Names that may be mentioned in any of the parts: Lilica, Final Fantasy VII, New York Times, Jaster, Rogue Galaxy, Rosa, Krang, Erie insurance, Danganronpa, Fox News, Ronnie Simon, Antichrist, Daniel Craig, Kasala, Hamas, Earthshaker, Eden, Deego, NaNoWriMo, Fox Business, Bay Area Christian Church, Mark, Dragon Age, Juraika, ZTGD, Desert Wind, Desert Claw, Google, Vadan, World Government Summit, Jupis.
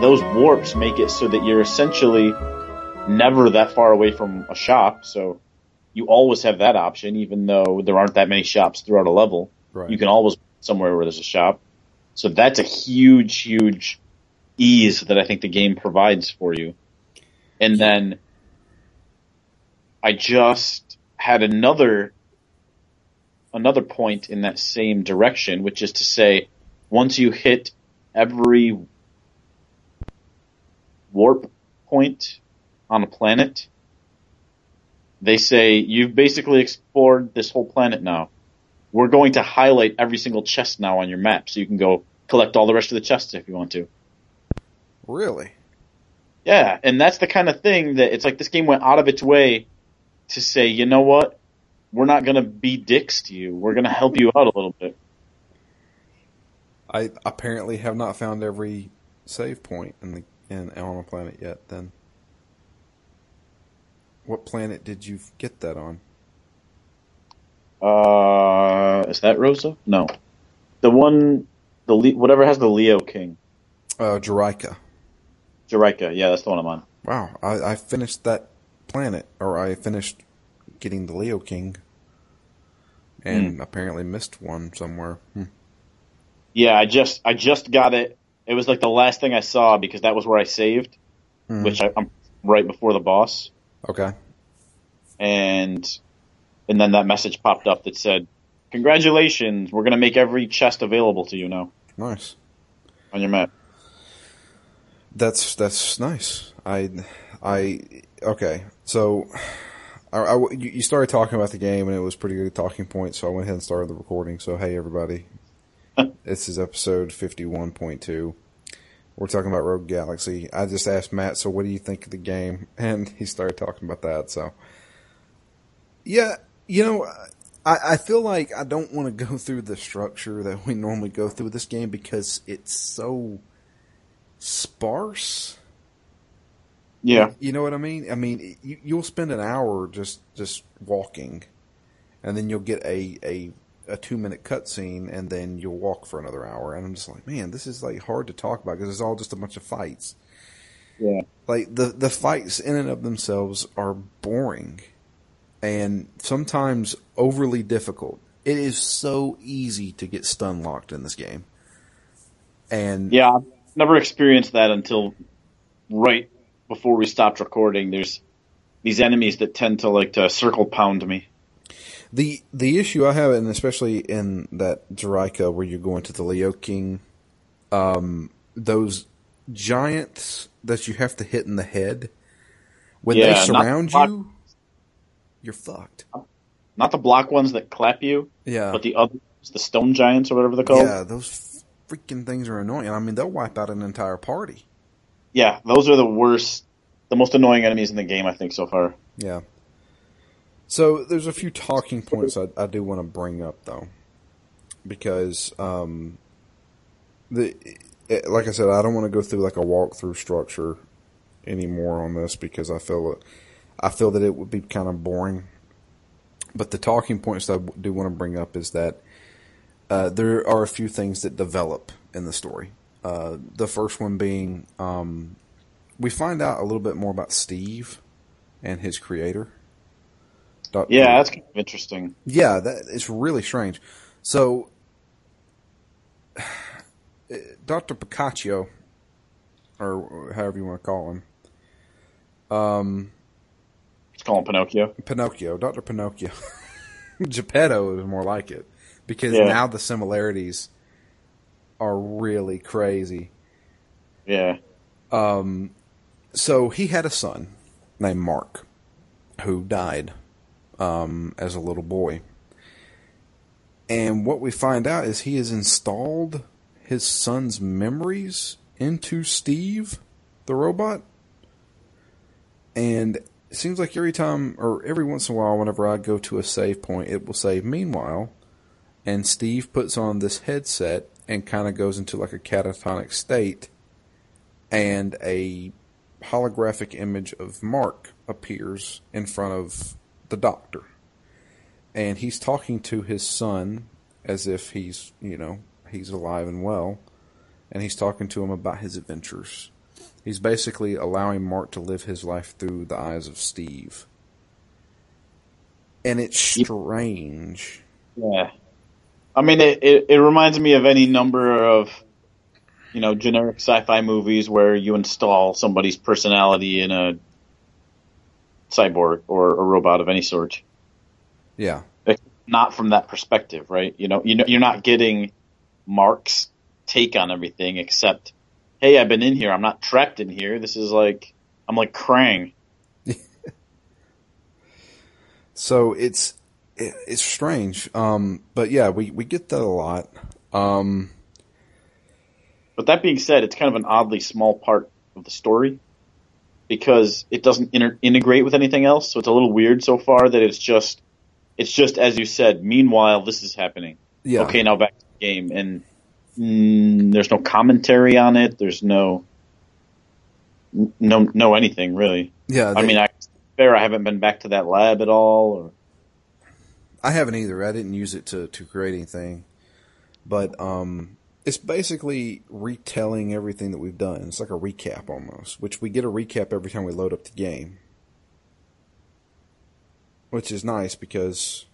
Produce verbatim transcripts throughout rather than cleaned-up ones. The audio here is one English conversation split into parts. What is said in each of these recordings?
Those warps make it so that you're essentially never that far away from a shop, so you always have that option, even though there aren't that many shops throughout a level. Right. You can always go somewhere where there's a shop. So that's a huge, huge ease that I think the game provides for you. And then I just had another another point in that same direction, which is to say, once you hit every warp point on a planet, they say, you've basically explored this whole planet now. We're going to highlight every single chest now on your map, so you can go collect all the rest of the chests if you want to. Really? Yeah, and that's the kind of thing that it's like this game went out of its way to say, you know what? We're not going to be dicks to you. We're going to help you out a little bit. I apparently have not found every save point in the And on a planet yet, then. What planet did you get that on? Uh, is that Rosa? No. The one, the Le- whatever has the Leo King. Uh, Juraika. Juraika, yeah, that's the one I'm on. Wow, I, I finished that planet, or I finished getting the Leo King, and mm. apparently missed one somewhere. Hmm. Yeah, I just, I just got it. It was like the last thing I saw because that was where I saved, mm. which I, I'm right before the boss. Okay. And and then that message popped up that said, congratulations, we're going to make every chest available to you now. Nice. On your map. That's that's nice. I, I okay, so I, I, you started talking about the game and it was pretty good talking point, so I went ahead and started the recording. So hey, everybody. This is episode fifty-one point two. We're talking about Rogue Galaxy. I just asked Matt, so what do you think of the game? And he started talking about that. So, yeah, you know, I, I feel like I don't want to go through the structure that we normally go through with this game because it's so sparse. Yeah. You know what I mean? I mean, you, you'll spend an hour just, just walking, and then you'll get a... a a two-minute cutscene, and then you'll walk for another hour. And I'm just like, man, this is like hard to talk about because it's all just a bunch of fights. Yeah, like the the fights in and of themselves are boring and sometimes overly difficult. It is so easy to get stun locked in this game. And yeah, I've never experienced that until right before we stopped recording. There's these enemies that tend to like to circle pound me. The the issue I have, and especially in that Juraika where you're going to the Leo King, um, those giants that you have to hit in the head, when yeah, they surround the you, you're fucked. Not the block ones that clap you, yeah, but the others, the stone giants or whatever they're called. Yeah, those freaking things are annoying. I mean, they'll wipe out an entire party. Yeah, those are the worst, the most annoying enemies in the game, I think, so far. Yeah. So there's a few talking points I, I do want to bring up though, because um, the it, like I said, I don't want to go through like a walkthrough structure anymore on this because I feel it, I feel that it would be kind of boring. But the talking points that I do want to bring up is that uh, there are a few things that develop in the story. Uh, the first one being um, we find out a little bit more about Steve and his creator. Doctor Yeah, that's kind of interesting. Yeah, that it's really strange. So, Doctor Picaccio, or however you want to call him, Um, Let's call him Pinocchio. Pinocchio. Doctor Pinocchio. Geppetto is more like it. Because yeah. now the similarities are really crazy. Yeah. Um, so he had a son named Mark who died um, as a little boy. And what we find out is he has installed his son's memories into Steve, the robot. And it seems like every time, or every once in a while, whenever I go to a save point, it will say, meanwhile, and Steve puts on this headset and kind of goes into like a catatonic state, and a holographic image of Mark appears in front of the doctor. And he's talking to his son as if he's, you know, he's alive and well. And he's talking to him about his adventures. He's basically allowing Mark to live his life through the eyes of Steve. And it's strange. Yeah. I mean, it, it, it reminds me of any number of, you know, generic sci-fi movies where you install somebody's personality in a cyborg or a robot of any sort. Yeah. Not from that perspective, right? You know, you know, you're not getting Mark's take on everything except, hey, I've been in here. I'm not trapped in here. This is like, I'm like Krang. So it's, it, it's strange. Um, but yeah, we, we get that a lot. Um, but that being said, it's kind of an oddly small part of the story because it doesn't inter- integrate with anything else. So it's a little weird so far that it's just, It's just, as you said, meanwhile, this is happening. Yeah. Okay, now back to the game. And mm, there's no commentary on it. There's no no, no anything, really. Yeah. They, I mean, I, fair, I haven't been back to that lab at all. Or... I haven't either. I didn't use it to, to create anything. But um, it's basically retelling everything that we've done. It's like a recap almost, which we get a recap every time we load up the game. Which is nice because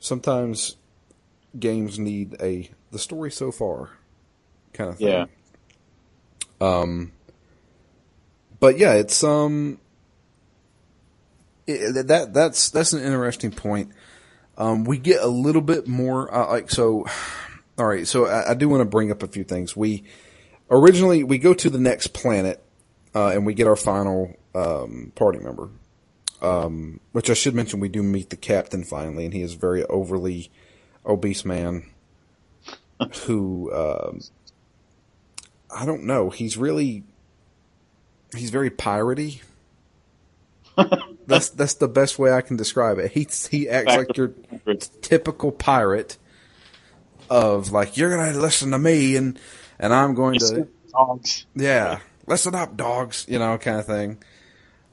sometimes games need a the story so far kind of thing. Yeah. Um. But yeah, it's um. It, that that's that's an interesting point. Um, we get a little bit more uh, like so. All right, so I, I do want to bring up a few things. We originally we go to the next planet uh, and we get our final um, party member. Um, which I should mention, we do meet the captain finally, and he is a very overly obese man who, um, I don't know, he's really, he's very piratey. That's, that's the best way I can describe it. He, he acts like your typical pirate of like, you're going to listen to me and, and I'm going to, dogs. Yeah, listen up dogs, you know, kind of thing.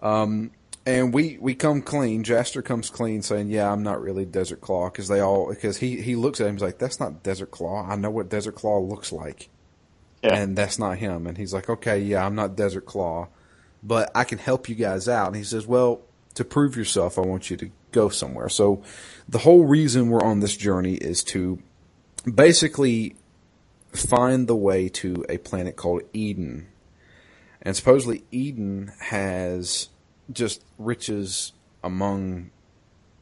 Um, And we, we come clean. Jaster comes clean saying, yeah, I'm not really Desert Claw. Cause they all, cause he, he looks at him. He's like, that's not Desert Claw. I know what Desert Claw looks like. Yeah. And that's not him. And he's like, okay, yeah, I'm not Desert Claw, but I can help you guys out. And he says, well, to prove yourself, I want you to go somewhere. So the whole reason we're on this journey is to basically find the way to a planet called Eden. And supposedly Eden has just riches among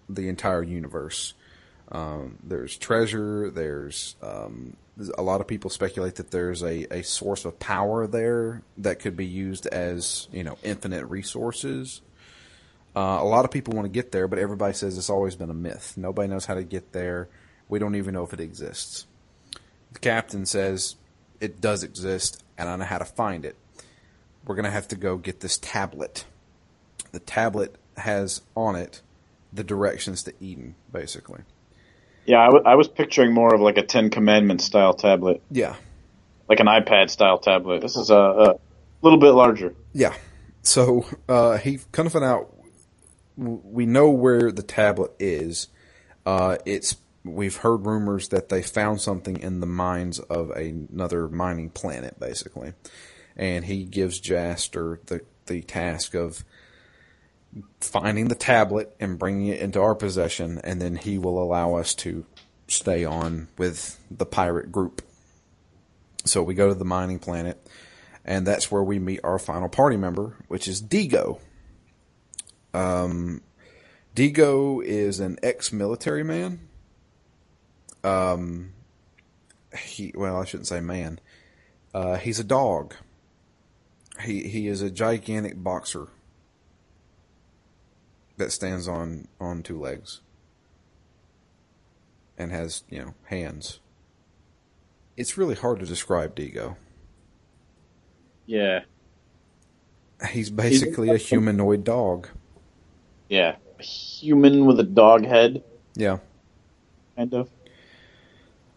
the entire universe. Um, there's treasure. There's, um, a lot of people speculate that there's a, a source of power there that could be used as, you know, infinite resources. Uh, a lot of people want to get there, but everybody says it's always been a myth. Nobody knows how to get there. We don't even know if it exists. The captain says it does exist and I know how to find it. We're going to have to go get this tablet. The tablet has on it the directions to Eden, basically. Yeah, I, w- I was picturing more of like a Ten Commandments style tablet. Yeah. Like an iPad style tablet. This is a, a little bit larger. Yeah. So uh, he kind of found out, we know where the tablet is. Uh, it's We've heard rumors that they found something in the mines of a, another mining planet, basically. And he gives Jaster the, the task of finding the tablet and bringing it into our possession, and then he will allow us to stay on with the pirate group. So we go to the mining planet, And that's where we meet our final party member, which is Deego. Um, Deego is an ex-military man. Um, he, well, I shouldn't say man. Uh, he's a dog. He, he is a gigantic boxer that stands on, on two legs and has, you know, hands. It's really hard to describe Deego. Yeah. He's basically a humanoid dog. Yeah. A human with a dog head. Yeah. Kind of.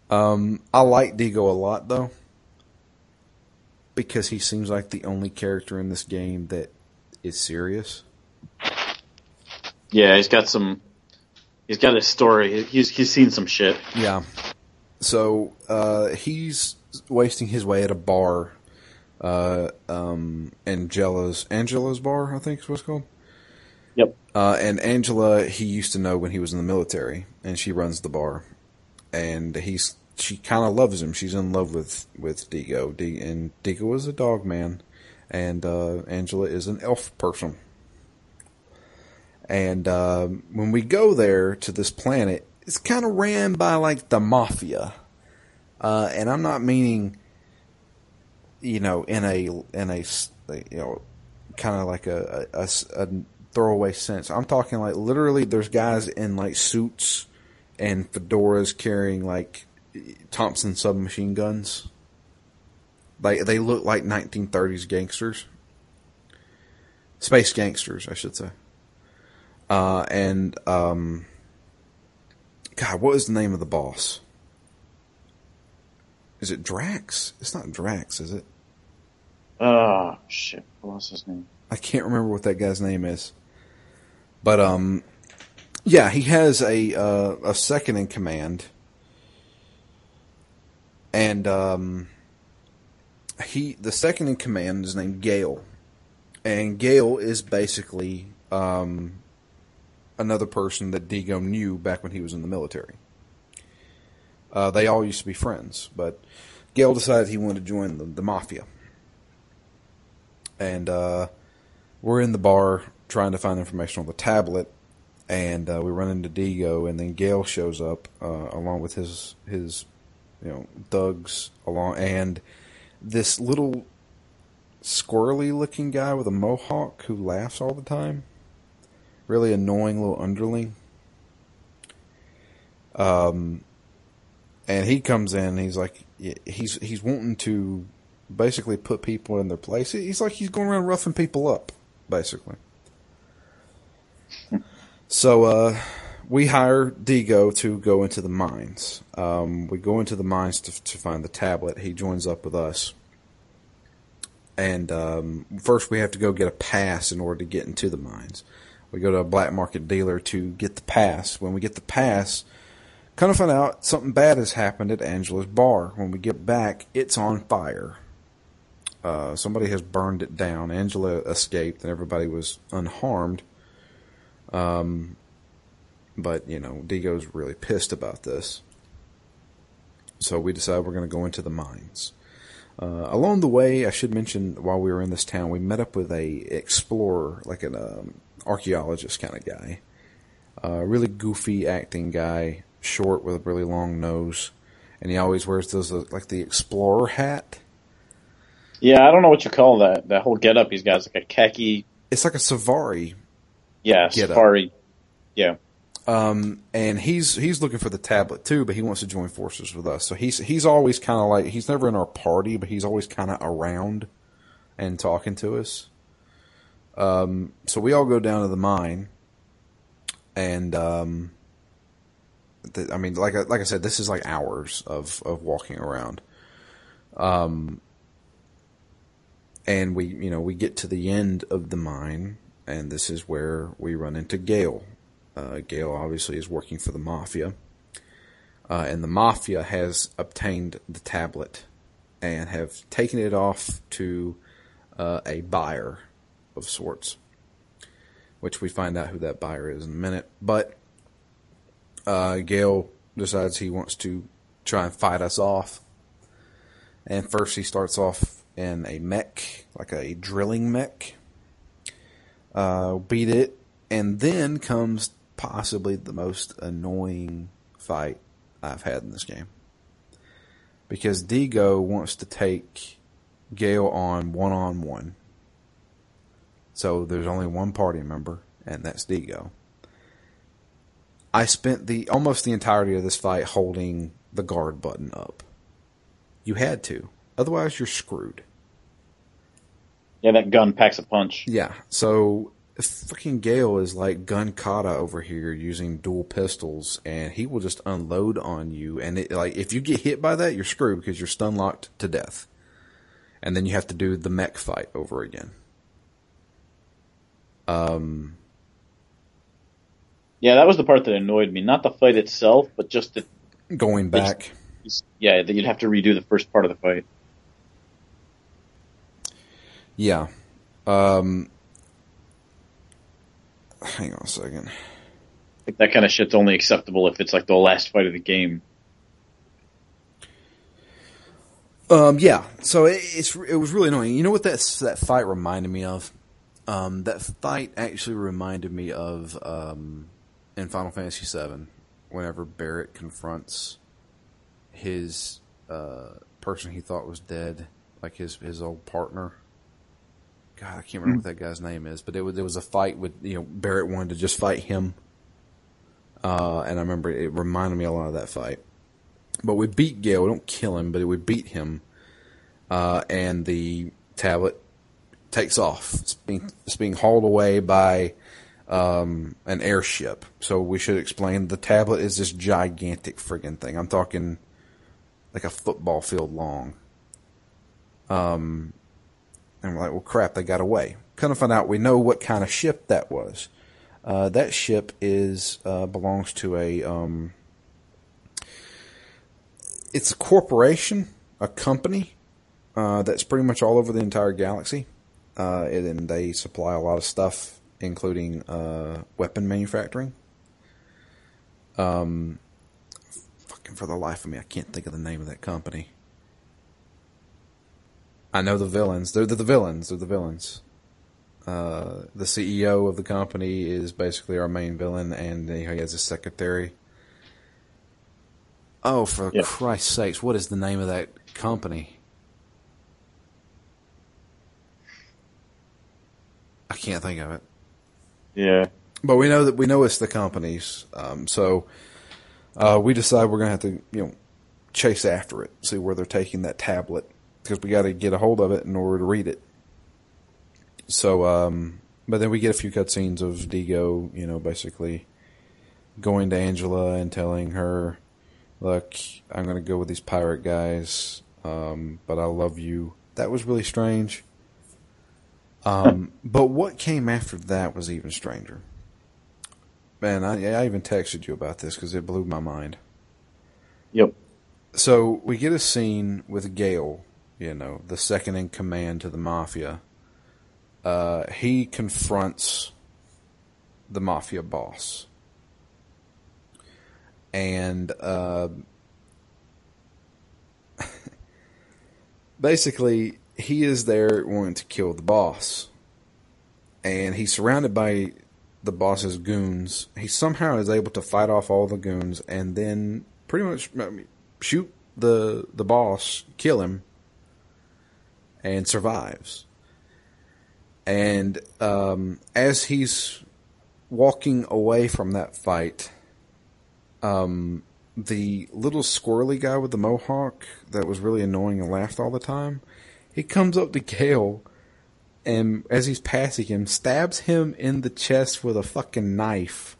Um, I like Deego a lot, though, because he seems like the only character in this game that is serious. Yeah, he's got some... He's got a story. He's he's seen some shit. Yeah. So, uh, he's wasting his way at a bar... Uh, um, Angela's, Angela's bar, I think is what it's called. Yep. Uh, and Angela, he used to know when he was in the military, and she runs the bar, and he's, she kind of loves him. She's in love with, with Deego. De- and Deego is a dog man, and, uh, Angela is an elf person. And, uh, when we go there to this planet, it's kind of ran by like the mafia. Uh, and I'm not meaning, you know, in a, in a, you know, kind of like a, a, a throwaway sense. I'm talking like literally there's guys in like suits and fedoras carrying like Thompson submachine guns. Like they look like nineteen thirties gangsters. Space gangsters, I should say. Uh, and, um, God, what is the name of the boss? Is it Drax? It's not Drax, is it? Oh, shit. What's his name? I can't remember what that guy's name is. But, um, yeah, he has a, uh, a second in command. And, um, he, the second in command is named Gale. And Gale is basically, um, another person that Deego knew back when he was in the military. Uh, they all used to be friends, but Gale decided he wanted to join the, the mafia. And uh, we're in the bar trying to find information on the tablet, and uh, we run into Deego, and then Gale shows up uh, along with his his you know thugs along, and this little squirrely looking guy with a mohawk who laughs all the time, really annoying little underling. Um. And he comes in, and he's like, he's he's wanting to basically put people in their place. He's like, he's going around roughing people up, basically. So uh, we hire Deego to go into the mines. Um, we go into the mines to, to find the tablet. He joins up with us. And um, first we have to go get a pass in order to get into the mines. We go to a black market dealer to get the pass. When we get the pass... Kind of find out something bad has happened at Angela's bar. When we get back, it's on fire. Uh, somebody has burned it down. Angela escaped and everybody was unharmed. Um, but, you know, Deego's really pissed about this. So we decide we're going to go into the mines. Uh, along the way, I should mention, while we were in this town, we met up with a explorer, like an um, archaeologist kind of guy. A uh, really goofy acting guy. Short with a really long nose, and he always wears those like the explorer hat. Yeah, I don't know what you call that. That whole getup he's got is like a khaki. It's like a safari. Yeah, getup. Safari. Yeah. Um, and he's he's looking for the tablet too, but he wants to join forces with us. So he's he's always kind of like he's never in our party, but he's always kind of around and talking to us. Um, so we all go down to the mine, and um. I mean, like I, like I said, this is like hours of, of walking around. Um, and we, you know, we get to the end of the mine, and this is where we run into Gale. Uh, Gale obviously is working for the mafia. Uh, and the mafia has obtained the tablet and have taken it off to, uh, a buyer of sorts, which we find out who that buyer is in a minute, but, Uh, Gale decides he wants to try and fight us off. And first he starts off in a mech, like a drilling mech. Uh, beat it, and then comes possibly the most annoying fight I've had in this game. Because Deego wants to take Gale on one-on-one. So there's only one party member, and that's Deego. I spent the almost the entirety of this fight holding the guard button up. You had to. Otherwise, you're screwed. Yeah, that gun packs a punch. Yeah, so fucking Gale is like gun kata over here using dual pistols, and he will just unload on you. And it, like, if you get hit by that, you're screwed because you're stun locked to death. And then you have to do the mech fight over again. Um. Yeah, that was the part that annoyed me. Not the fight itself, but just the... Going back. Just, yeah, that you'd have to redo the first part of the fight. Yeah. Um, hang on a second. I think that kind of shit's only acceptable if it's like the last fight of the game. Um, yeah. So it, it's it was really annoying. You know what that that fight reminded me of? Um, that fight actually reminded me of um, in Final Fantasy seven, whenever Barrett confronts his uh, person he thought was dead, like his his old partner. God, I can't remember what that guy's name is, but it was, there was a fight with, you know, Barrett wanted to just fight him. Uh, and I remember it reminded me a lot of that fight. But we beat Gale. We don't kill him, but we beat him. Uh, and the tablet takes off. It's being, it's being hauled away by um, an airship. So we should explain the tablet is this gigantic friggin' thing. I'm talking like a football field long. Um... And we're like, well, crap, they got away. Kind of find out, we know what kind of ship that was. Uh, that ship is uh, belongs to a... Um, it's a corporation, a company, uh, that's pretty much all over the entire galaxy. Uh, and, and they supply a lot of stuff, including uh, weapon manufacturing. Um, fucking for the life of me, I can't think of the name of that company. I know the villains. They're the, the villains. They're the villains. Uh, the C E O of the company is basically our main villain, and he has a secretary. Oh, for yeah. Christ's sakes, what is the name of that company? I can't think of it. Yeah. But we know that we know it's the companies. Um, so uh, we decide we're going to have to, you know, chase after it, see where they're taking that tablet. Because we got to get a hold of it in order to read it. So, um, but then we get a few cutscenes of Deego, you know, basically going to Angela and telling her, "Look, I'm going to go with these pirate guys, um, but I love you." That was really strange. Um, but what came after that was even stranger. Man, I, I even texted you about this because it blew my mind. Yep. So we get a scene with Gale. You know, the second in command to the mafia. Uh, he confronts the mafia boss. And uh, basically, he is there wanting to kill the boss. And he's surrounded by the boss's goons. He somehow is able to fight off all the goons and then pretty much I mean, shoot the the boss, kill him. And survives. And um, as he's walking away from that fight, um, the little squirrely guy with the mohawk that was really annoying and laughed all the time, he comes up to Gale and as he's passing him, stabs him in the chest with a fucking knife.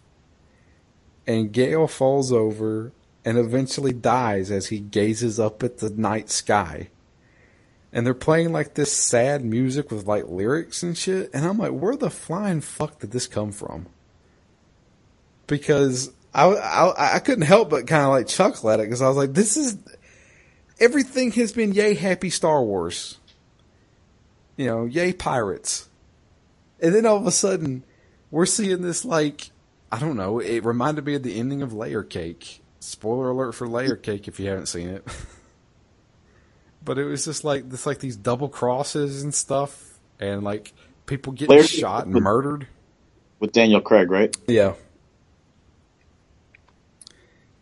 And Gale falls over and eventually dies as he gazes up at the night sky. And they're playing like this sad music with like lyrics and shit. And I'm like, where the flying fuck did this come from? Because I, I, I couldn't help but kind of like chuckle at it. Because I was like, this is everything has been yay happy Star Wars. You know, yay pirates. And then all of a sudden, we're seeing this like, I don't know. It reminded me of the ending of Layer Cake. Spoiler alert for Layer Cake if you haven't seen it. But it was just like it's like these double crosses and stuff, and like people getting Layer shot and with, murdered. With Daniel Craig, right? Yeah.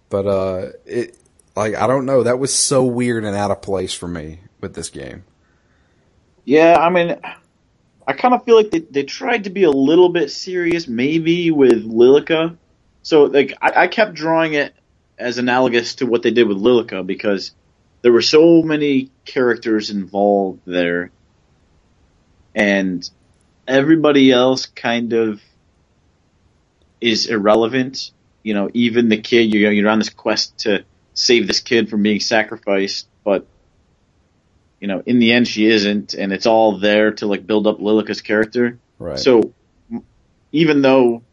But uh, it like I don't know. That was so weird and out of place for me with this game. Yeah, I mean, I kind of feel like they, they tried to be a little bit serious, maybe with Lilica. So like I, I kept drawing it as analogous to what they did with Lilica because there were so many characters involved there, and everybody else kind of is irrelevant. You know, even the kid, you know, you're on this quest to save this kid from being sacrificed, but, you know, in the end she isn't, and it's all there to, like, build up Lilica's character. Right. So, even though,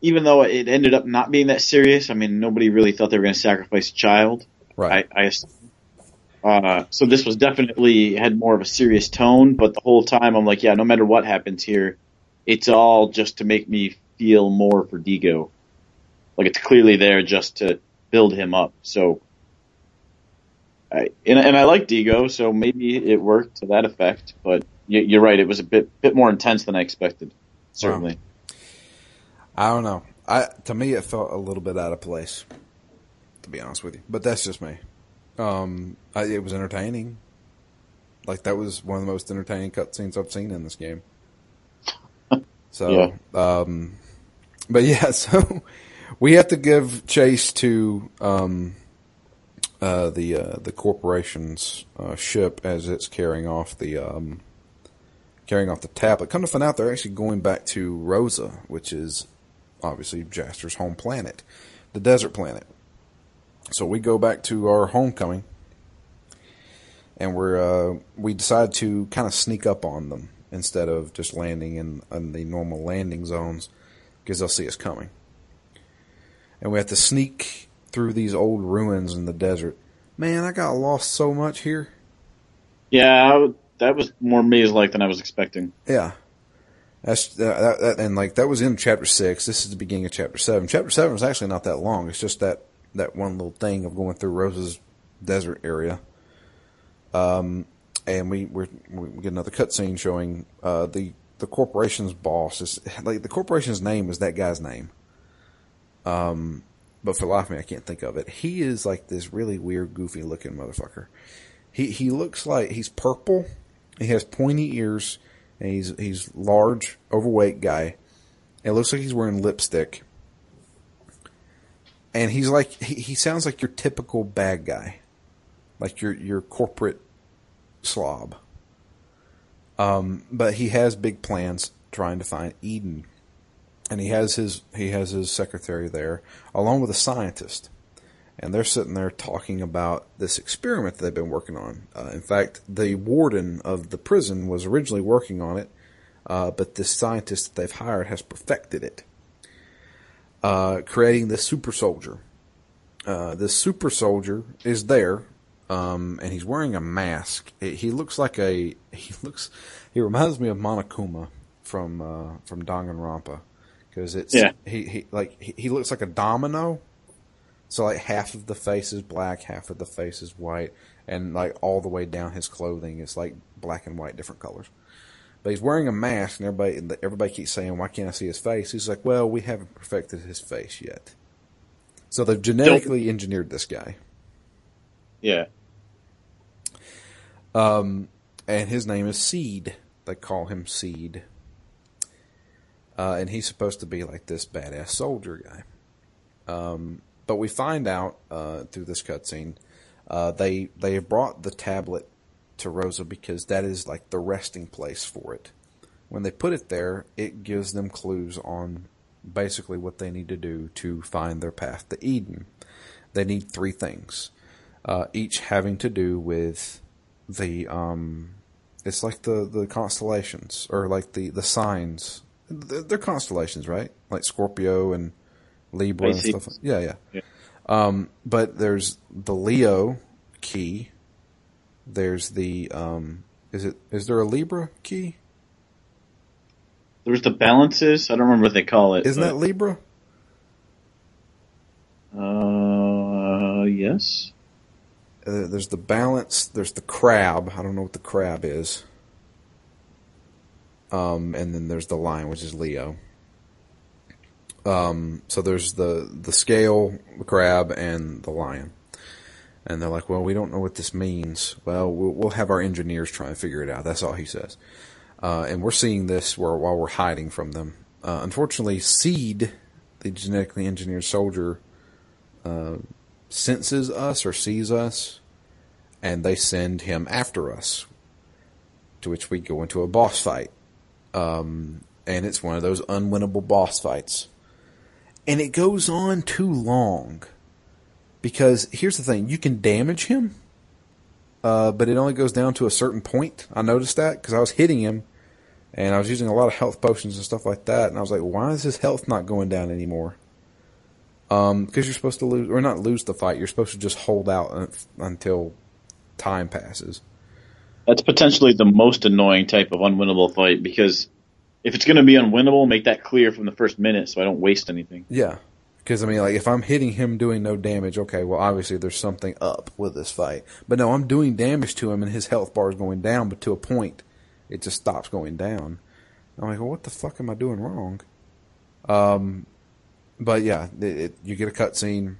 even though it ended up not being that serious, I mean, nobody really thought they were going to sacrifice a child. Right. I, I uh, so this was definitely, had more of a serious tone, but the whole time I'm like, yeah, no matter what happens here, it's all just to make me feel more for Deego. Like, it's clearly there just to build him up. So, I, and, and I like Deego, so maybe it worked to that effect. But you, you're right, it was a bit bit more intense than I expected, certainly. Wow. I don't know. I to me, it felt a little bit out of place, to be honest with you. But that's just me. Um, I, it was entertaining. Like, that was one of the most entertaining cutscenes I've seen in this game. So, yeah. um, but yeah, so we have to give chase to, um, uh, the, uh, the corporation's, uh, ship as it's carrying off the, um, carrying off the tablet. Come to find out, they're actually going back to Rosa, which is obviously Jaster's home planet, the desert planet. So we go back to our homecoming and we're, uh, we decide to kind of sneak up on them. Instead of just landing in, in the normal landing zones, because they'll see us coming. And we have to sneak through these old ruins in the desert. Man, I got lost so much here. Yeah, I, that was more maze-like than I was expecting. Yeah. that's uh, that, that, And, like, that was in Chapter six. This is the beginning of Chapter seven. Chapter seven was actually not that long. It's just that, that one little thing of going through Rosa's desert area. Um... And we we're, we get another cutscene showing uh, the the corporation's boss. Is, like the corporation's name is that guy's name, um, but for life of me I can't think of it. He is like this really weird, goofy looking motherfucker. He he looks like he's purple. He has pointy ears, and he's he's large, overweight guy. It looks like he's wearing lipstick, and he's like he, he sounds like your typical bad guy, like your your corporate slob. Um, but he has big plans trying to find Eden. And he has his he has his secretary there, along with a scientist. And they're sitting there talking about this experiment that they've been working on. Uh, in fact, the warden of the prison was originally working on it, uh, but this scientist that they've hired has perfected it, uh, creating this super soldier. Uh, this super soldier is there, Um, and he's wearing a mask. It, he looks like a, he looks, he reminds me of Monokuma from, uh, from Danganronpa. Cause it's, yeah. he, he, like, he, he looks like a domino. So like half of the face is black, half of the face is white, and like all the way down his clothing is like black and white, different colors. But he's wearing a mask and everybody, everybody keeps saying, why can't I see his face? He's like, well, we haven't perfected his face yet. So they've genetically engineered this guy. Yeah. Um, and his name is Seed. They call him Seed. Uh, and he's supposed to be like this badass soldier guy. Um, but we find out, uh, through this cutscene, uh, they, they have brought the tablet to Rosa because that is like the resting place for it. When they put it there, it gives them clues on basically what they need to do to find their path to Eden. They need three things. Uh, each having to do with the, um, it's like the, the constellations, or like the, the signs. They're, they're constellations, right? Like Scorpio and Libra and stuff. Yeah, yeah, yeah. Um, but there's the Leo key. There's the, um, is it, is there a Libra key? There's the balances. I don't remember what they call it. Isn't but... that Libra? Uh, yes. Uh, there's the balance. There's the crab. I don't know what the crab is. Um, and then there's the lion, which is Leo. Um, so there's the, the scale, the crab, and the lion. And they're like, well, we don't know what this means. Well, we'll, we'll have our engineers try and figure it out. That's all he says. Uh, and we're seeing this where, while we're hiding from them. Uh, unfortunately, Seed, the genetically engineered soldier, uh, senses us or sees us, and they send him after us, to which we go into a boss fight. Um, and it's one of those unwinnable boss fights. And it goes on too long. Because here's the thing, you can damage him, uh, but it only goes down to a certain point. I noticed that because I was hitting him, and I was using a lot of health potions and stuff like that. And I was like, why is his health not going down anymore? Um, because you're supposed to lose, or not lose the fight, you're supposed to just hold out until time passes. That's potentially the most annoying type of unwinnable fight, because if it's going to be unwinnable, make that clear from the first minute so I don't waste anything. Yeah. Because, I mean, like, if I'm hitting him doing no damage, okay, well, obviously there's something up with this fight. But no, I'm doing damage to him, and his health bar is going down, but to a point, it just stops going down. I'm like, well, what the fuck am I doing wrong? Um, but, yeah, it, it, you get a cutscene,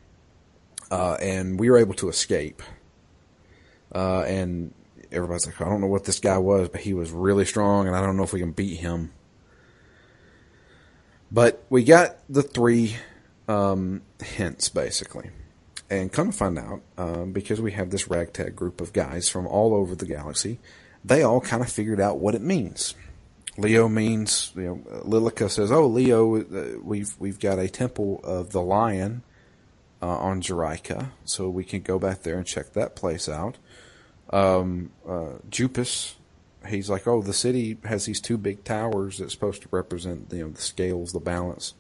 uh, and we were able to escape. Uh, and everybody's like, I don't know what this guy was, but he was really strong, and I don't know if we can beat him. But we got the three... Um, hints, basically. And come to find out, um, because we have this ragtag group of guys from all over the galaxy, they all kind of figured out what it means. Leo means, you know, Lilica says, oh, Leo, uh, we've, we've got a temple of the lion, uh, on Juraika, so we can go back there and check that place out. Um, uh, Jupis, he's like, oh, the city has these two big towers that's supposed to represent, you know, the scales, the balance.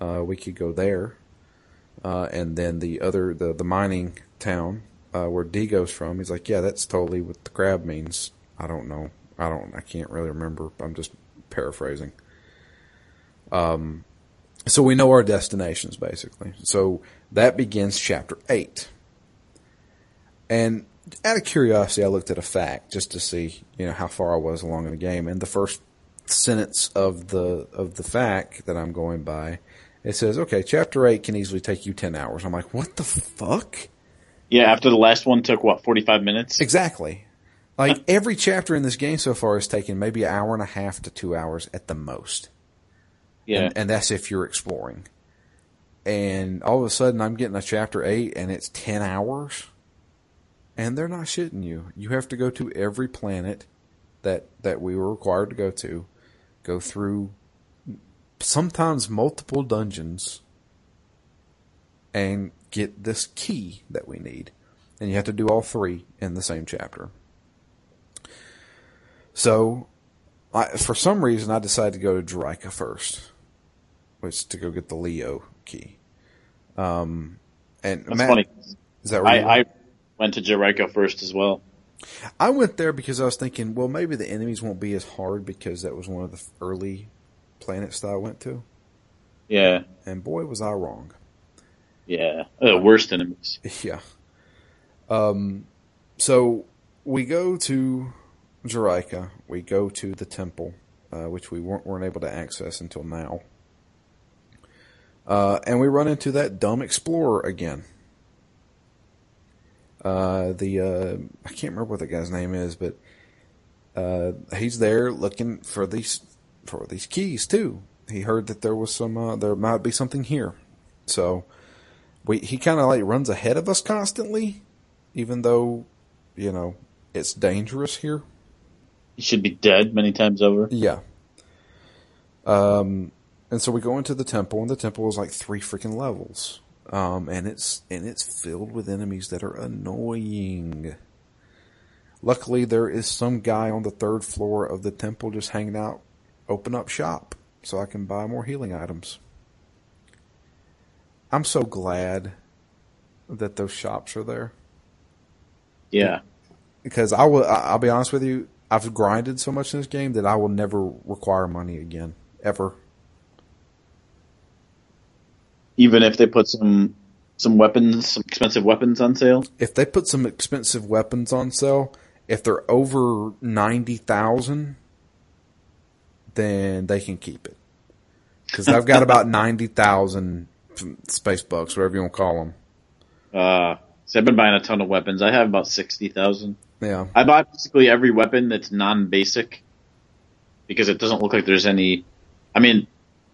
Uh, we could go there. Uh, and then the other, the, the mining town, uh, where Deego's from, he's like, yeah, that's totally what the crab means. I don't know. I don't, I can't really remember. I'm just paraphrasing. Um, so we know our destinations, basically. So that begins chapter eight. And out of curiosity, I looked at a fact just to see, you know, how far I was along in the game. And the first sentence of the, of the fact that I'm going by, it says, okay, chapter eight can easily take you ten hours. I'm like, what the fuck? Yeah, after the last one took, what, forty-five minutes? Exactly. Like, every chapter in this game so far has taken maybe an hour and a half to two hours at the most. Yeah. And, and that's if you're exploring. And all of a sudden, I'm getting a chapter eight, and it's ten hours? And they're not shitting you. You have to go to every planet that, that we were required to go to, go through... sometimes multiple dungeons, and get this key that we need. And you have to do all three in the same chapter. So, I, for some reason, I decided to go to Juraika first, which is to go get the Leo key. Um, and That's Matt, funny. Is that right? I, I went to Juraika first as well. I went there because I was thinking, well, maybe the enemies won't be as hard, because that was one of the early planets that I went to. Yeah. And boy, was I wrong. Yeah. Uh, worst enemies. Yeah. Um, so we go to Juraika. We go to the temple, uh, which we weren't, weren't able to access until now. Uh, and we run into that dumb explorer again. Uh, the, uh, I can't remember what the guy's name is, but, uh, he's there looking for these, for these keys too. He heard that there was some, uh, there might be something here. So we, he kind of like runs ahead of us constantly, even though, you know, it's dangerous here. He should be dead many times over. Yeah. Um, and so we go into the temple, and the temple is like three freaking levels. Um, and it's, and it's filled with enemies that are annoying. Luckily, there is some guy on the third floor of the temple just hanging out, open up shop so I can buy more healing items. I'm so glad that those shops are there. Yeah. Because I will, I'll be honest with you, I've grinded so much in this game that I will never require money again. Ever. Even if they put some some weapons, some expensive weapons on sale? If they put some expensive weapons on sale, if they're over ninety thousand, then they can keep it. Because I've got about ninety thousand space bucks, whatever you want to call them. Uh, so I've been buying a ton of weapons. I have about sixty thousand. Yeah. I buy basically every weapon that's non-basic because it doesn't look like there's any... I mean,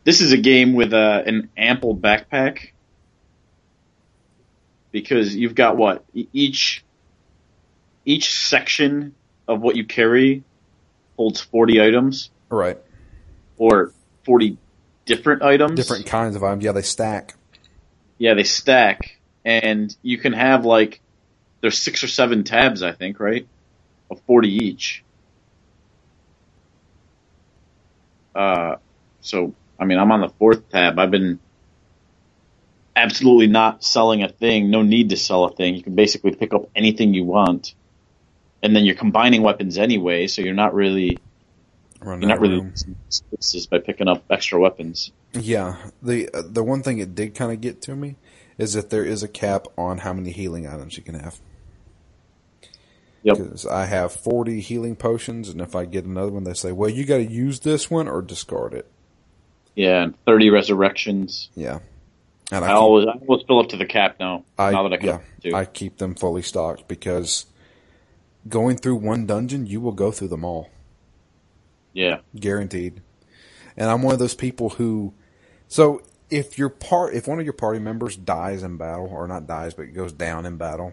this is a game with uh, an ample backpack because you've got what? Each each section of what you carry holds forty items. Right. Or forty different items. Different kinds of items. Yeah, they stack. Yeah, they stack. And you can have like... There's six or seven tabs, I think, right? Of forty each. Uh, so, I mean, I'm on the fourth tab. I've been absolutely not selling a thing. No need to sell a thing. You can basically pick up anything you want. And then you're combining weapons anyway, so you're not really... You're not really losing spaces by picking up extra weapons. Yeah. The, uh, the one thing it did kind of get to me is that there is a cap on how many healing items you can have. Yep. Because I have forty healing potions, and if I get another one, they say, well, you got to use this one or discard it. Yeah, and thirty resurrections. Yeah. And I, I, keep, always, I always fill up to the cap now. I, now that I, can yeah, I keep them fully stocked because going through one dungeon, you will go through them all. Yeah. Guaranteed. And I'm one of those people who... So... If your part, if one of your party members dies in battle, or not dies, but goes down in battle,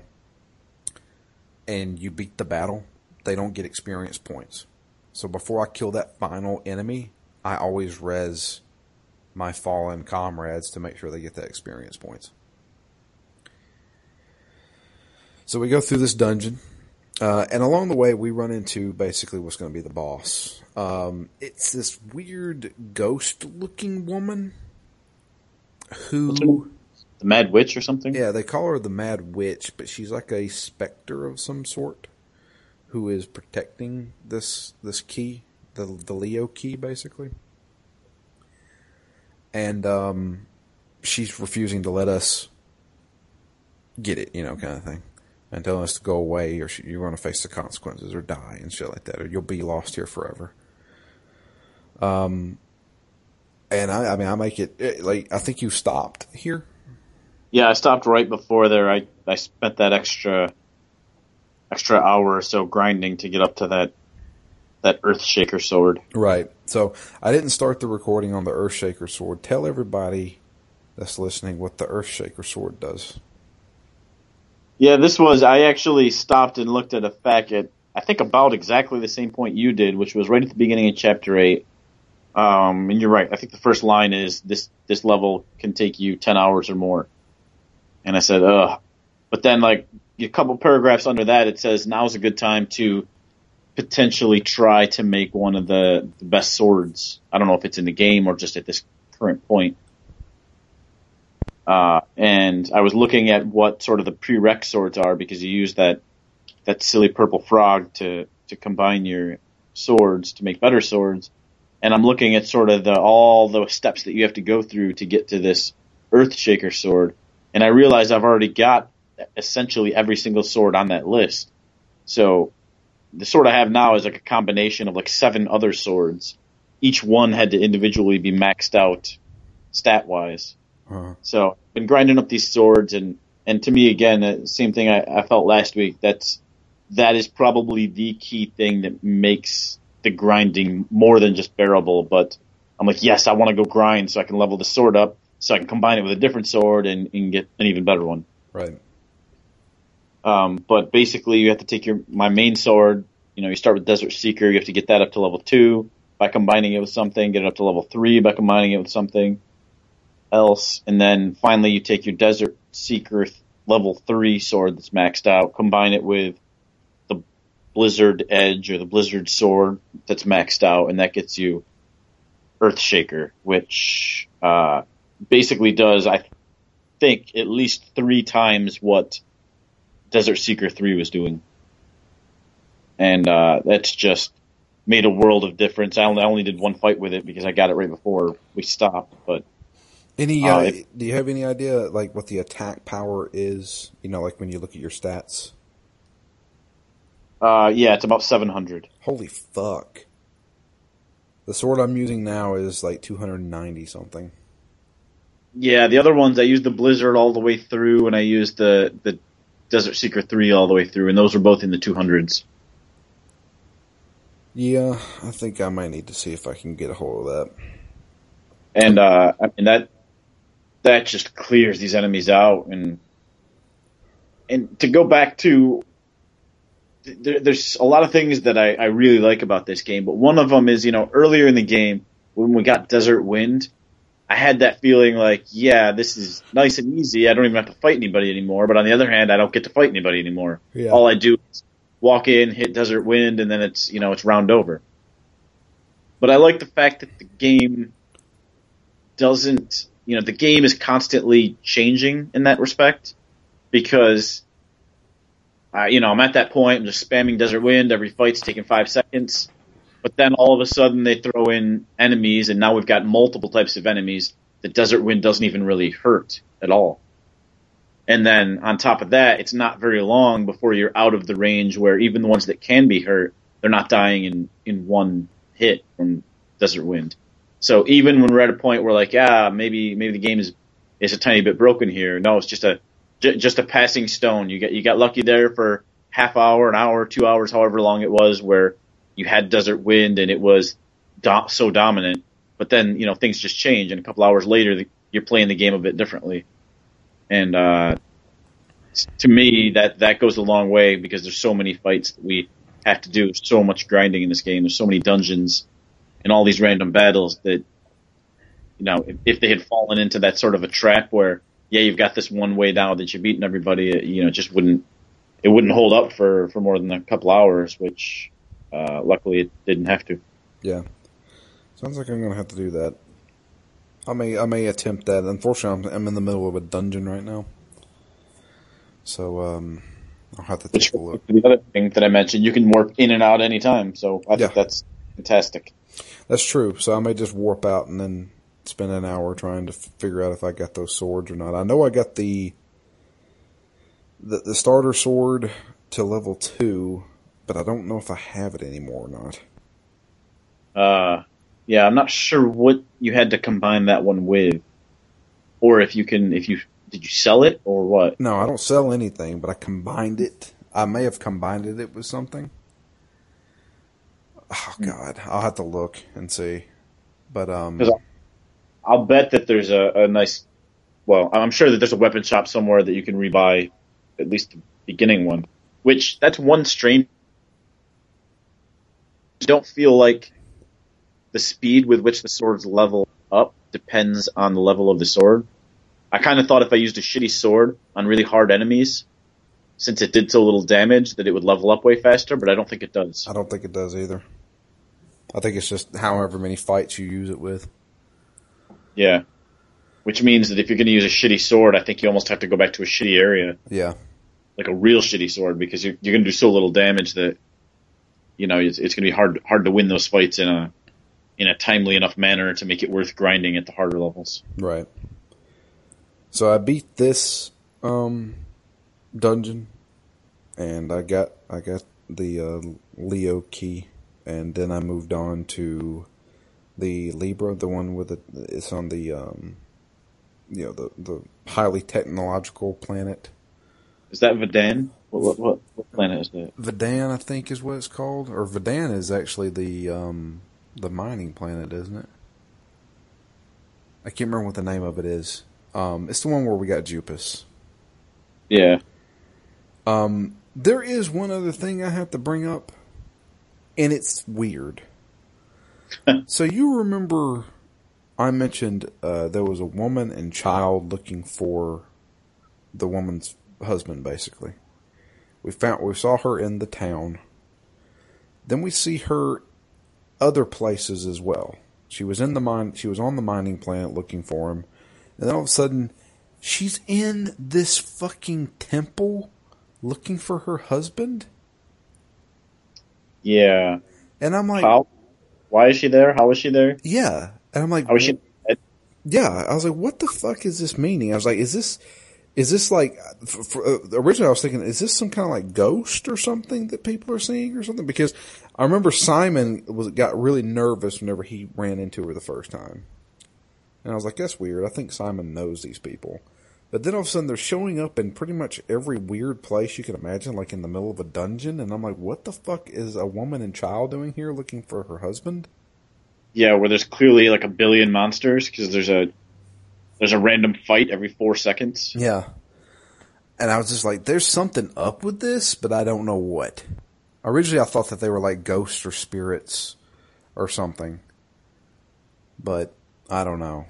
and you beat the battle, they don't get experience points. So before I kill that final enemy, I always res my fallen comrades to make sure they get that experience points. So we go through this dungeon, uh, and along the way we run into basically what's going to be the boss. Um, it's this weird ghost-looking woman. Who the Mad Witch or something? Yeah, they call her the Mad Witch, but she's like a specter of some sort who is protecting this this key, the the Leo key, basically. And um, she's refusing to let us get it, you know, kind of thing, and telling us to go away, or she, you're going to face the consequences, or die, and shit like that, or you'll be lost here forever. Um. And I, I mean, I make it, like, I think you stopped here. Yeah, I stopped right before there. I, I spent that extra extra hour or so grinding to get up to that that Earthshaker sword. Right. So I didn't start the recording on the Earthshaker sword. Tell everybody that's listening what the Earthshaker sword does. Yeah, this was, I actually stopped and looked at a fact at, I think, about exactly the same point you did, which was right at the beginning of Chapter eight. Um, and you're right. I think the first line is this, this level can take you ten hours or more. And I said, ugh. But then like a couple paragraphs under that, it says now's a good time to potentially try to make one of the, the best swords. I don't know if it's in the game or just at this current point. Uh, and I was looking at what sort of the prereq swords are because you use that, that silly purple frog to, to combine your swords to make better swords. And I'm looking at sort of the all the steps that you have to go through to get to this Earthshaker sword. And I realize I've already got essentially every single sword on that list. So the sword I have now is like a combination of like seven other swords. Each one had to individually be maxed out stat-wise. Uh-huh. So I've been grinding up these swords. And, and to me, again, the same thing I, I felt last week. That's, that is probably the key thing that makes... the grinding more than just bearable, but I'm like, yes, I want to go grind so I can level the sword up so I can combine it with a different sword and, and get an even better one. Right. Um, but basically you have to take your, my main sword, you know, you start with Desert Seeker, you have to get that up to level two by combining it with something, get it up to level three by combining it with something else. And then finally you take your Desert Seeker level three sword that's maxed out, combine it with Blizzard Edge or the Blizzard Sword that's maxed out, and that gets you Earthshaker, which uh, basically does, I think, at least three times what Desert Seeker three was doing. And uh, that's just made a world of difference. I only, I only did one fight with it because I got it right before we stopped, but Any? Uh, uh, if, do you have any idea like what the attack power is? You know, like when you look at your stats. Uh, yeah, it's about seven hundred. Holy fuck! The sword I'm using now is like two hundred ninety something. Yeah, the other ones I used the Blizzard all the way through, and I used the the Desert Seeker three all the way through, and those were both in the two hundreds. Yeah, I think I might need to see if I can get a hold of that. And uh, I mean that that just clears these enemies out, and and to go back to there, there's a lot of things that I, I really like about this game, but one of them is, you know, earlier in the game when we got Desert Wind, I had that feeling like, yeah, this is nice and easy. I don't even have to fight anybody anymore. But on the other hand, I don't get to fight anybody anymore. Yeah. All I do is walk in, hit Desert Wind, and then it's, you know, it's round over. But I like the fact that the game doesn't, you know, the game is constantly changing in that respect, because, uh, you know, I'm at that point, I'm just spamming Desert Wind, every fight's taking five seconds. But then all of a sudden they throw in enemies, and now we've got multiple types of enemies that Desert Wind doesn't even really hurt at all. And then on top of that, it's not very long before you're out of the range where even the ones that can be hurt, they're not dying in, in one hit from Desert Wind. So even when we're at a point where like, ah, maybe maybe the game is is a tiny bit broken here. No, it's just a j- just a passing stone. You got you got lucky there for half hour, an hour, two hours, however long it was, where you had Desert Wind and it was do- so dominant, but then, you know, things just change, and a couple hours later, the, you're playing the game a bit differently. And uh, to me, that, that goes a long way, because there's so many fights that we have to do, so much grinding in this game, there's so many dungeons and all these random battles that, you know, if, if they had fallen into that sort of a trap where, yeah, you've got this one way now that you've beaten everybody, it, you know, just wouldn't, it wouldn't hold up for, for more than a couple hours, which... Uh, luckily, it didn't have to. Yeah, sounds like I'm gonna have to do that. I may, I may attempt that. Unfortunately, I'm, I'm in the middle of a dungeon right now, so um, I'll have to take Which, a look. The other thing that I mentioned, you can warp in and out anytime, so I yeah. think that's fantastic. That's true. So I may just warp out and then spend an hour trying to f- figure out if I got those swords or not. I know I got the the, the starter sword to level two. But I don't know if I have it anymore or not. Uh, yeah, I'm not sure what you had to combine that one with, or if you can, if you did you sell it or what? No, I don't sell anything, but I combined it. I may have combined it with something. Oh God, I'll have to look and see. But um, 'cause I'll bet that there's a, a nice. Well, I'm sure that there's a weapon shop somewhere that you can rebuy at least the beginning one. Which that's one strange. Don't feel like the speed with which the swords level up depends on the level of the sword. I kind of thought if I used a shitty sword on really hard enemies, since it did so little damage, that it would level up way faster, but I don't think it does. I don't think it does either. I think it's just however many fights you use it with. Yeah. Which means that if you're going to use a shitty sword, I think you almost have to go back to a shitty area. Yeah. Like a real shitty sword, because you're, you're going to do so little damage that... You know, it's, it's going to be hard hard to win those fights in a in a timely enough manner to make it worth grinding at the harder levels. Right. So I beat this um, dungeon, and I got I got the uh, Leo key, and then I moved on to the Libra, the one with the it's on the um, you know the the highly technological planet. Is that Vadan? What, what, what planet is that? Vadan, I think, is what it's called. Or Vadan is actually the um, the mining planet, isn't it? I can't remember what the name of it is. Um, it's the one where we got Jupis. Yeah. Um, there is one other thing I have to bring up, and it's weird. So you remember I mentioned uh, there was a woman and child looking for the woman's husband, basically. We found, we saw her in the town. Then we see her other places as well. She was in the mine. She was on the mining planet looking for him, and then all of a sudden, she's in this fucking temple looking for her husband. Yeah. And I'm like, how? Why is she there? How is she there? Yeah. And I'm like, how is she? yeah, I was like, what the fuck is this meaning? I was like, is this, is this like, for, for, uh, originally I was thinking, is this some kind of like ghost or something that people are seeing or something? Because I remember Simon was got really nervous whenever he ran into her the first time. And I was like, that's weird. I think Simon knows these people. But then all of a sudden they're showing up in pretty much every weird place you can imagine, like in the middle of a dungeon. And I'm like, what the fuck is a woman and child doing here looking for her husband? Yeah, where there's clearly like a billion monsters because there's a there's a random fight every four seconds. Yeah. And I was just like, there's something up with this, but I don't know what. Originally I thought that they were like ghosts or spirits or something. But I don't know.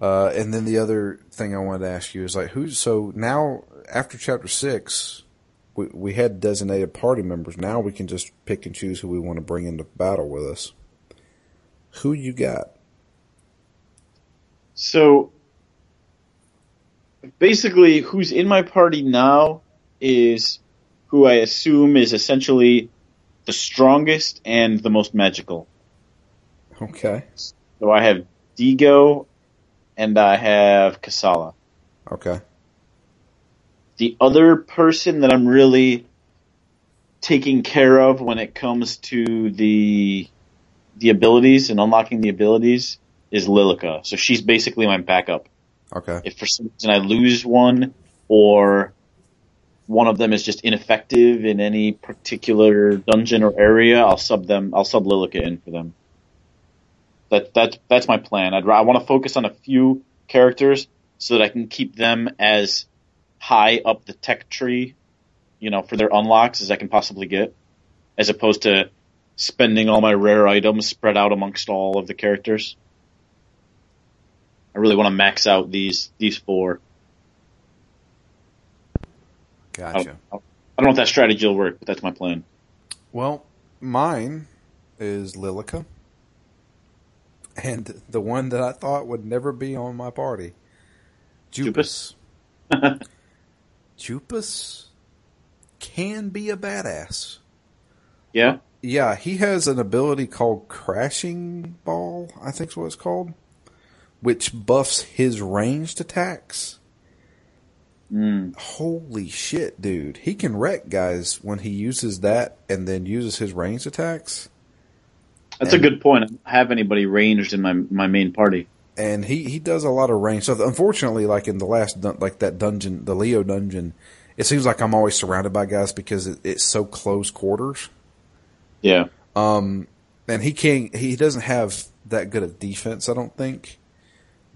Uh, and then the other thing I wanted to ask you is like, who's, so now after chapter six, we, we had designated party members. Now we can just pick and choose who we want to bring into battle with us. Who you got? So basically who's in my party now is who I assume is essentially the strongest and the most magical. Okay. So I have Deego. And I have Kasala. Okay. The other person that I'm really taking care of when it comes to the the abilities and unlocking the abilities is Lilica. So she's basically my backup. Okay. If for some reason I lose one or one of them is just ineffective in any particular dungeon or area, I'll sub them. I'll sub Lilica in for them. That, that, that's my plan. I'd, I want to focus on a few characters so that I can keep them as high up the tech tree, you know, for their unlocks as I can possibly get, as opposed to spending all my rare items spread out amongst all of the characters. I really want to max out these these four. Gotcha. I, I don't know if that strategy will work, but that's my plan. Well, mine is Lilica. And the one that I thought would never be on my party. Jupis. Jupis. Jupis can be a badass. Yeah? Yeah, he has an ability called Crashing Ball, I think is what it's called, which buffs his ranged attacks. Mm. Holy shit, dude. He can wreck guys when he uses that and then uses his ranged attacks. That's and, a good point. I don't have anybody ranged in my my main party. And he, he does a lot of range stuff. So unfortunately, like in the last, dun- like that dungeon, the Leo dungeon, it seems like I'm always surrounded by guys because it, it's so close quarters. Yeah. Um, and he can't, he doesn't have that good of defense, I don't think.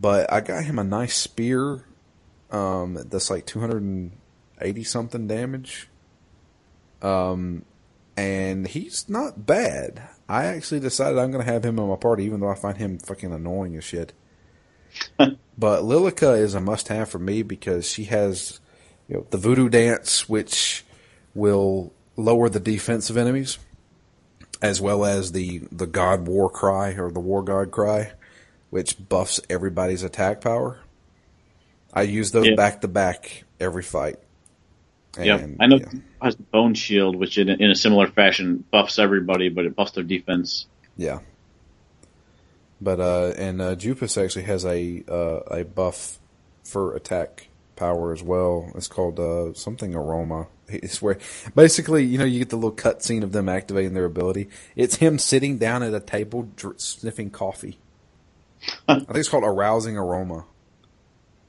But I got him a nice spear, um, that's like two hundred eighty something damage. Um, and he's not bad. I actually decided I'm going to have him on my party, even though I find him fucking annoying as shit. But Lilica is a must-have for me because she has, you know, the voodoo dance, which will lower the defense of enemies, as well as the, the god war cry, or the war god cry, which buffs everybody's attack power. I use those yeah. back-to-back every fight. And, yeah, I know yeah. It has the Bone Shield, which in a, in a similar fashion buffs everybody, but it buffs their defense. Yeah. But uh, and uh, Jupis actually has a uh, a buff for attack power as well. It's called uh, something Aroma. It's where basically, you know, you get the little cutscene of them activating their ability. It's him sitting down at a table dr- sniffing coffee. I think it's called Arousing Aroma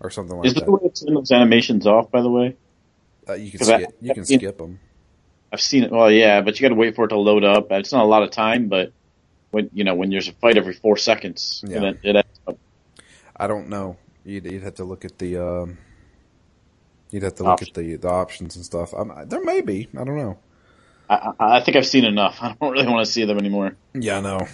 or something like Is that. Is there a way to turn those animations off, by the way? Uh, you can, skip, I, you can seen, skip them. I've seen it. Well, yeah, but you got to wait for it to load up. It's not a lot of time, but when you know when there's a fight every four seconds, yeah. it, it adds up. I don't know. You'd, you'd have to look at the. Um, you'd have to look Option. at the, the options and stuff. I'm, there may be. I don't know. I, I think I've seen enough. I don't really want to see them anymore. Yeah, I know.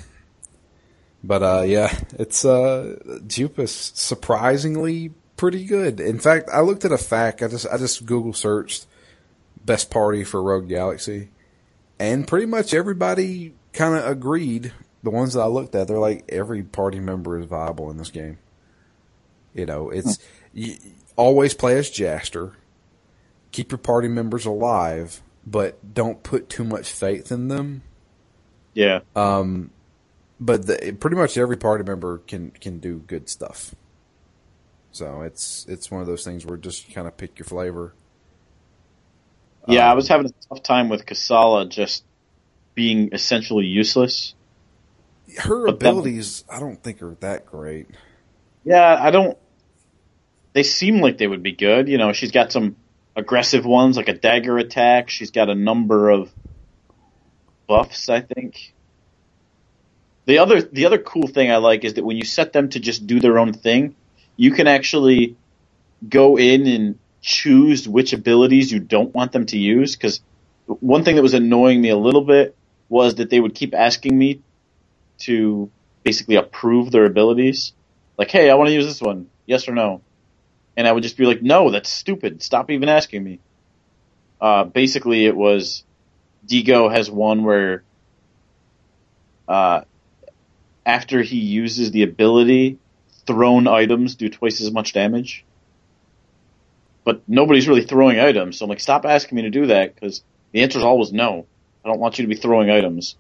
But uh, yeah, it's uh, Jupis surprisingly pretty good. In fact, I looked at a fact. I just I just Google searched best party for Rogue Galaxy, and pretty much everybody kind of agreed. The ones that I looked at, they're like every party member is viable in this game. You know, it's you always play as Jaster, keep your party members alive, but don't put too much faith in them. Yeah. Um, But the, pretty much every party member can, can do good stuff. So it's it's one of those things where just kind of pick your flavor. Yeah, um, I was having a tough time with Kasala just being essentially useless. Her but abilities, that, I don't think, are that great. Yeah, I don't... They seem like they would be good. You know, she's got some aggressive ones, like a dagger attack. She's got a number of buffs, I think. The other the other cool thing I like is that when you set them to just do their own thing, you can actually go in and choose which abilities you don't want them to use. Because one thing that was annoying me a little bit was that they would keep asking me to basically approve their abilities. Like, hey, I want to use this one. Yes or no? And I would just be like, no, that's stupid. Stop even asking me. Uh, basically, it was Deego has one where uh, after he uses the ability, thrown items do twice as much damage. But nobody's really throwing items. So I'm like, stop asking me to do that because the answer is always no. I don't want you to be throwing items.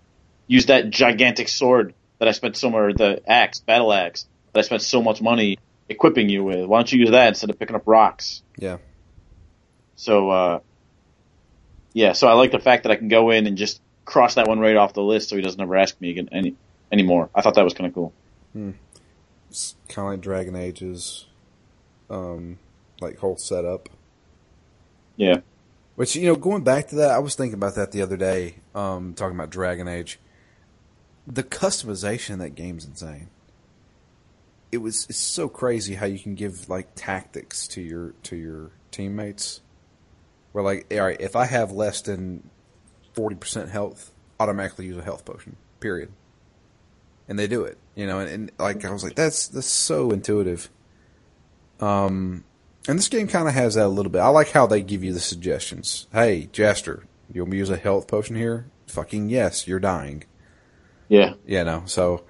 Use that gigantic sword that I spent so much, the axe, battle axe, that I spent so much money equipping you with. Why don't you use that instead of picking up rocks? Yeah. So, uh, yeah, so I like the fact that I can go in and just cross that one right off the list so he doesn't ever ask me again any anymore. I thought that was kind of cool. Hmm. It's kind of like Dragon Age's um, like whole setup. Yeah. Which, you know, going back to that, I was thinking about that the other day, um, talking about Dragon Age. The customization of that game's insane. It was it's so crazy how you can give like tactics to your to your teammates. Where like, all right, if I have less than forty percent health, automatically use a health potion. Period. And they do it, you know. And, and like I was like, that's that's so intuitive. Um, and this game kind of has that a little bit. I like how they give you the suggestions. Hey, Jaster, you want me to use a health potion here? Fucking yes, you're dying. Yeah. You know, so.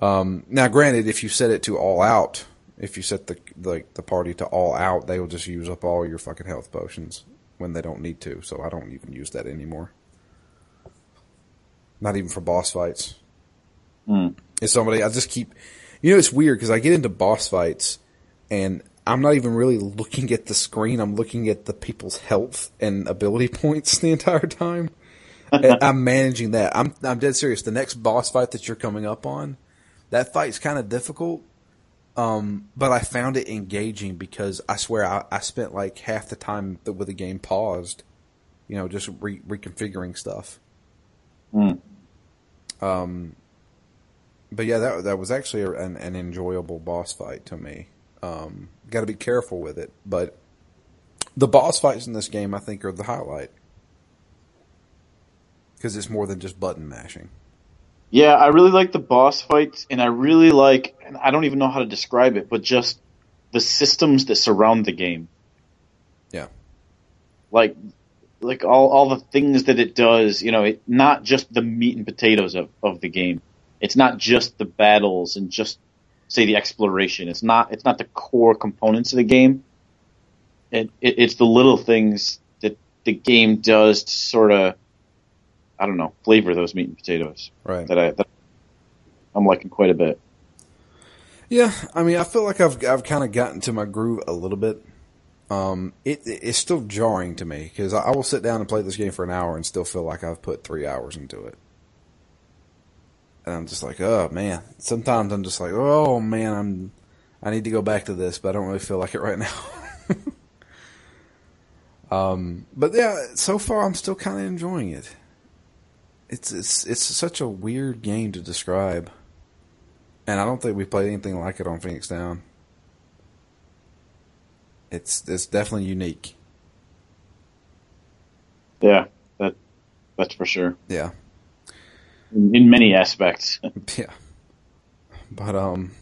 Um, now, granted, if you set it to all out, if you set the like the, the party to all out, they will just use up all your fucking health potions when they don't need to. So I don't even use that anymore. Not even for boss fights. Mm. It's somebody I just keep. You know, it's weird because I get into boss fights and I'm not even really looking at the screen. I'm looking at the people's health and ability points the entire time. And I'm managing that. I'm I'm dead serious. The next boss fight that you're coming up on. That fight's kind of difficult, um, but I found it engaging because I swear I, I spent like half the time that with the game paused, you know, just re- reconfiguring stuff. Mm. Um, but yeah, that that was actually an, an enjoyable boss fight to me. Um, got to be careful with it, but the boss fights in this game I think are the highlight because it's more than just button mashing. Yeah, I really like the boss fights, and I really like, and I don't even know how to describe it, but just the systems that surround the game. Yeah. Like like all, all the things that it does, you know, it, not just the meat and potatoes of, of the game. It's not just the battles and just, say, the exploration. It's not it's not the core components of the game. It, it It's the little things that the game does to sort of, I don't know, flavor those meat and potatoes. Right. That I, that I'm liking quite a bit. Yeah, I mean, I feel like I've I've kind of gotten to my groove a little bit. Um, it it's still jarring to me because I, I will sit down and play this game for an hour and still feel like I've put three hours into it. And I'm just like, oh man. Sometimes I'm just like, oh man, I'm I need to go back to this, but I don't really feel like it right now. um, but yeah, so far I'm still kind of enjoying it. It's it's it's such a weird game to describe, and I don't think we played anything like it on Phoenix Down. It's it's definitely unique. Yeah, that that's for sure. Yeah, in, in many aspects. Yeah, but um,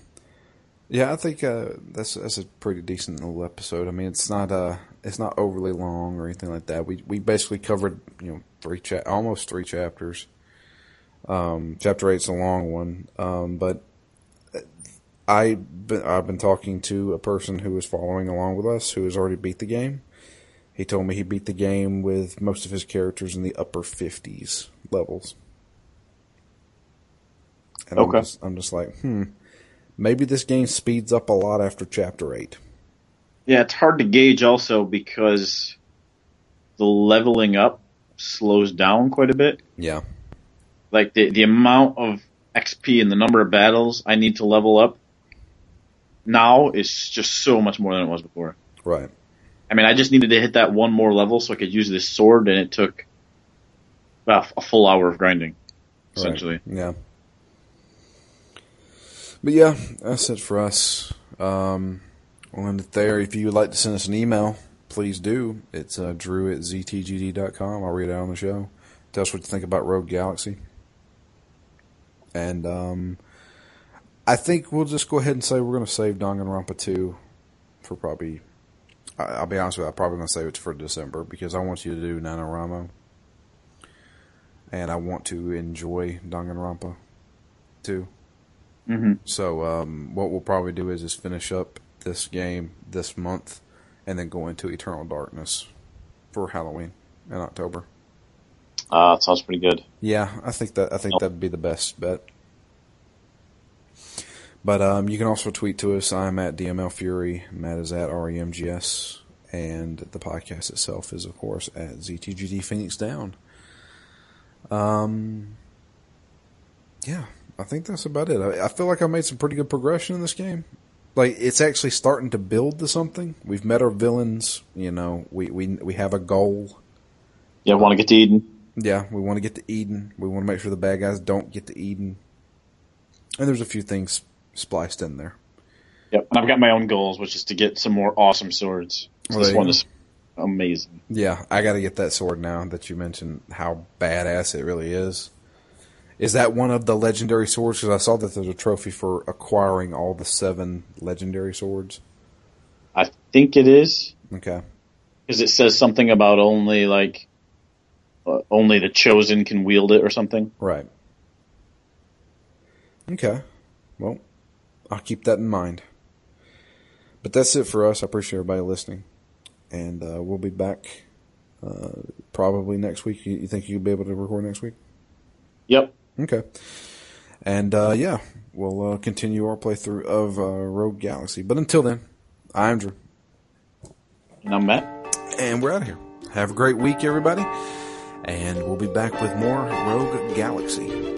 yeah, I think uh, that's that's a pretty decent little episode. I mean, it's not uh it's not overly long or anything like that. We we basically covered you know. Three cha- almost three chapters. Um, chapter eight's a long one, um, but I I've been talking to a person who is following along with us who has already beat the game. He told me he beat the game with most of his characters in the upper fifties levels. And okay. I'm just, I'm just like, hmm, maybe this game speeds up a lot after Chapter eight. Yeah, it's hard to gauge also because the leveling up slows down quite a bit. Yeah. Like, the, the amount of X P and the number of battles I need to level up now is just so much more than it was before. Right. I mean, I just needed to hit that one more level so I could use this sword, and it took about a full hour of grinding, essentially. Right. Yeah. But yeah, that's it for us. Um, we'll end it there. If you would like to send us an email, please do. It's uh, drew at z t g d dot com. I'll read it on the show. Tell us what you think about Rogue Galaxy. And um, I think we'll just go ahead and say we're going to save Danganronpa two for probably, I, I'll be honest with you, I'm probably going to save it for December because I want you to do NaNoWriMo. And I want to enjoy Danganronpa two. Mm-hmm. So um, what we'll probably do is just finish up this game this month and then go into Eternal Darkness for Halloween in October. Uh, that sounds pretty good. Yeah, I think that I think oh. that'd be the best bet. But um, you can also tweet to us. I'm at D M L Fury. Matt is at R E M G S, and the podcast itself is of course at Z T G D Phoenix Down. Um, yeah. I think that's about it. I feel like I made some pretty good progression in this game. Like, it's actually starting to build to something. We've met our villains. You know, we we, we have a goal. Yeah, we want to get to Eden. Yeah, we want to get to Eden. We want to make sure the bad guys don't get to Eden. And there's a few things spliced in there. Yep, and I've got my own goals, which is to get some more awesome swords. So well, this one is amazing. Yeah, I got to get that sword now that you mentioned how badass it really is. Is that one of the legendary swords? Because I saw that there's a trophy for acquiring all the seven legendary swords. I think it is. Okay. Because it says something about only like uh, only the chosen can wield it or something. Right. Okay. Well, I'll keep that in mind. But that's it for us. I appreciate everybody listening. And uh, we'll be back uh, probably next week. You, you think you'll be able to record next week? Yep. Okay. And, uh, yeah, we'll uh, continue our playthrough of uh, Rogue Galaxy. But until then, I'm Drew. And I'm Matt. And we're out of here. Have a great week, everybody. And we'll be back with more Rogue Galaxy.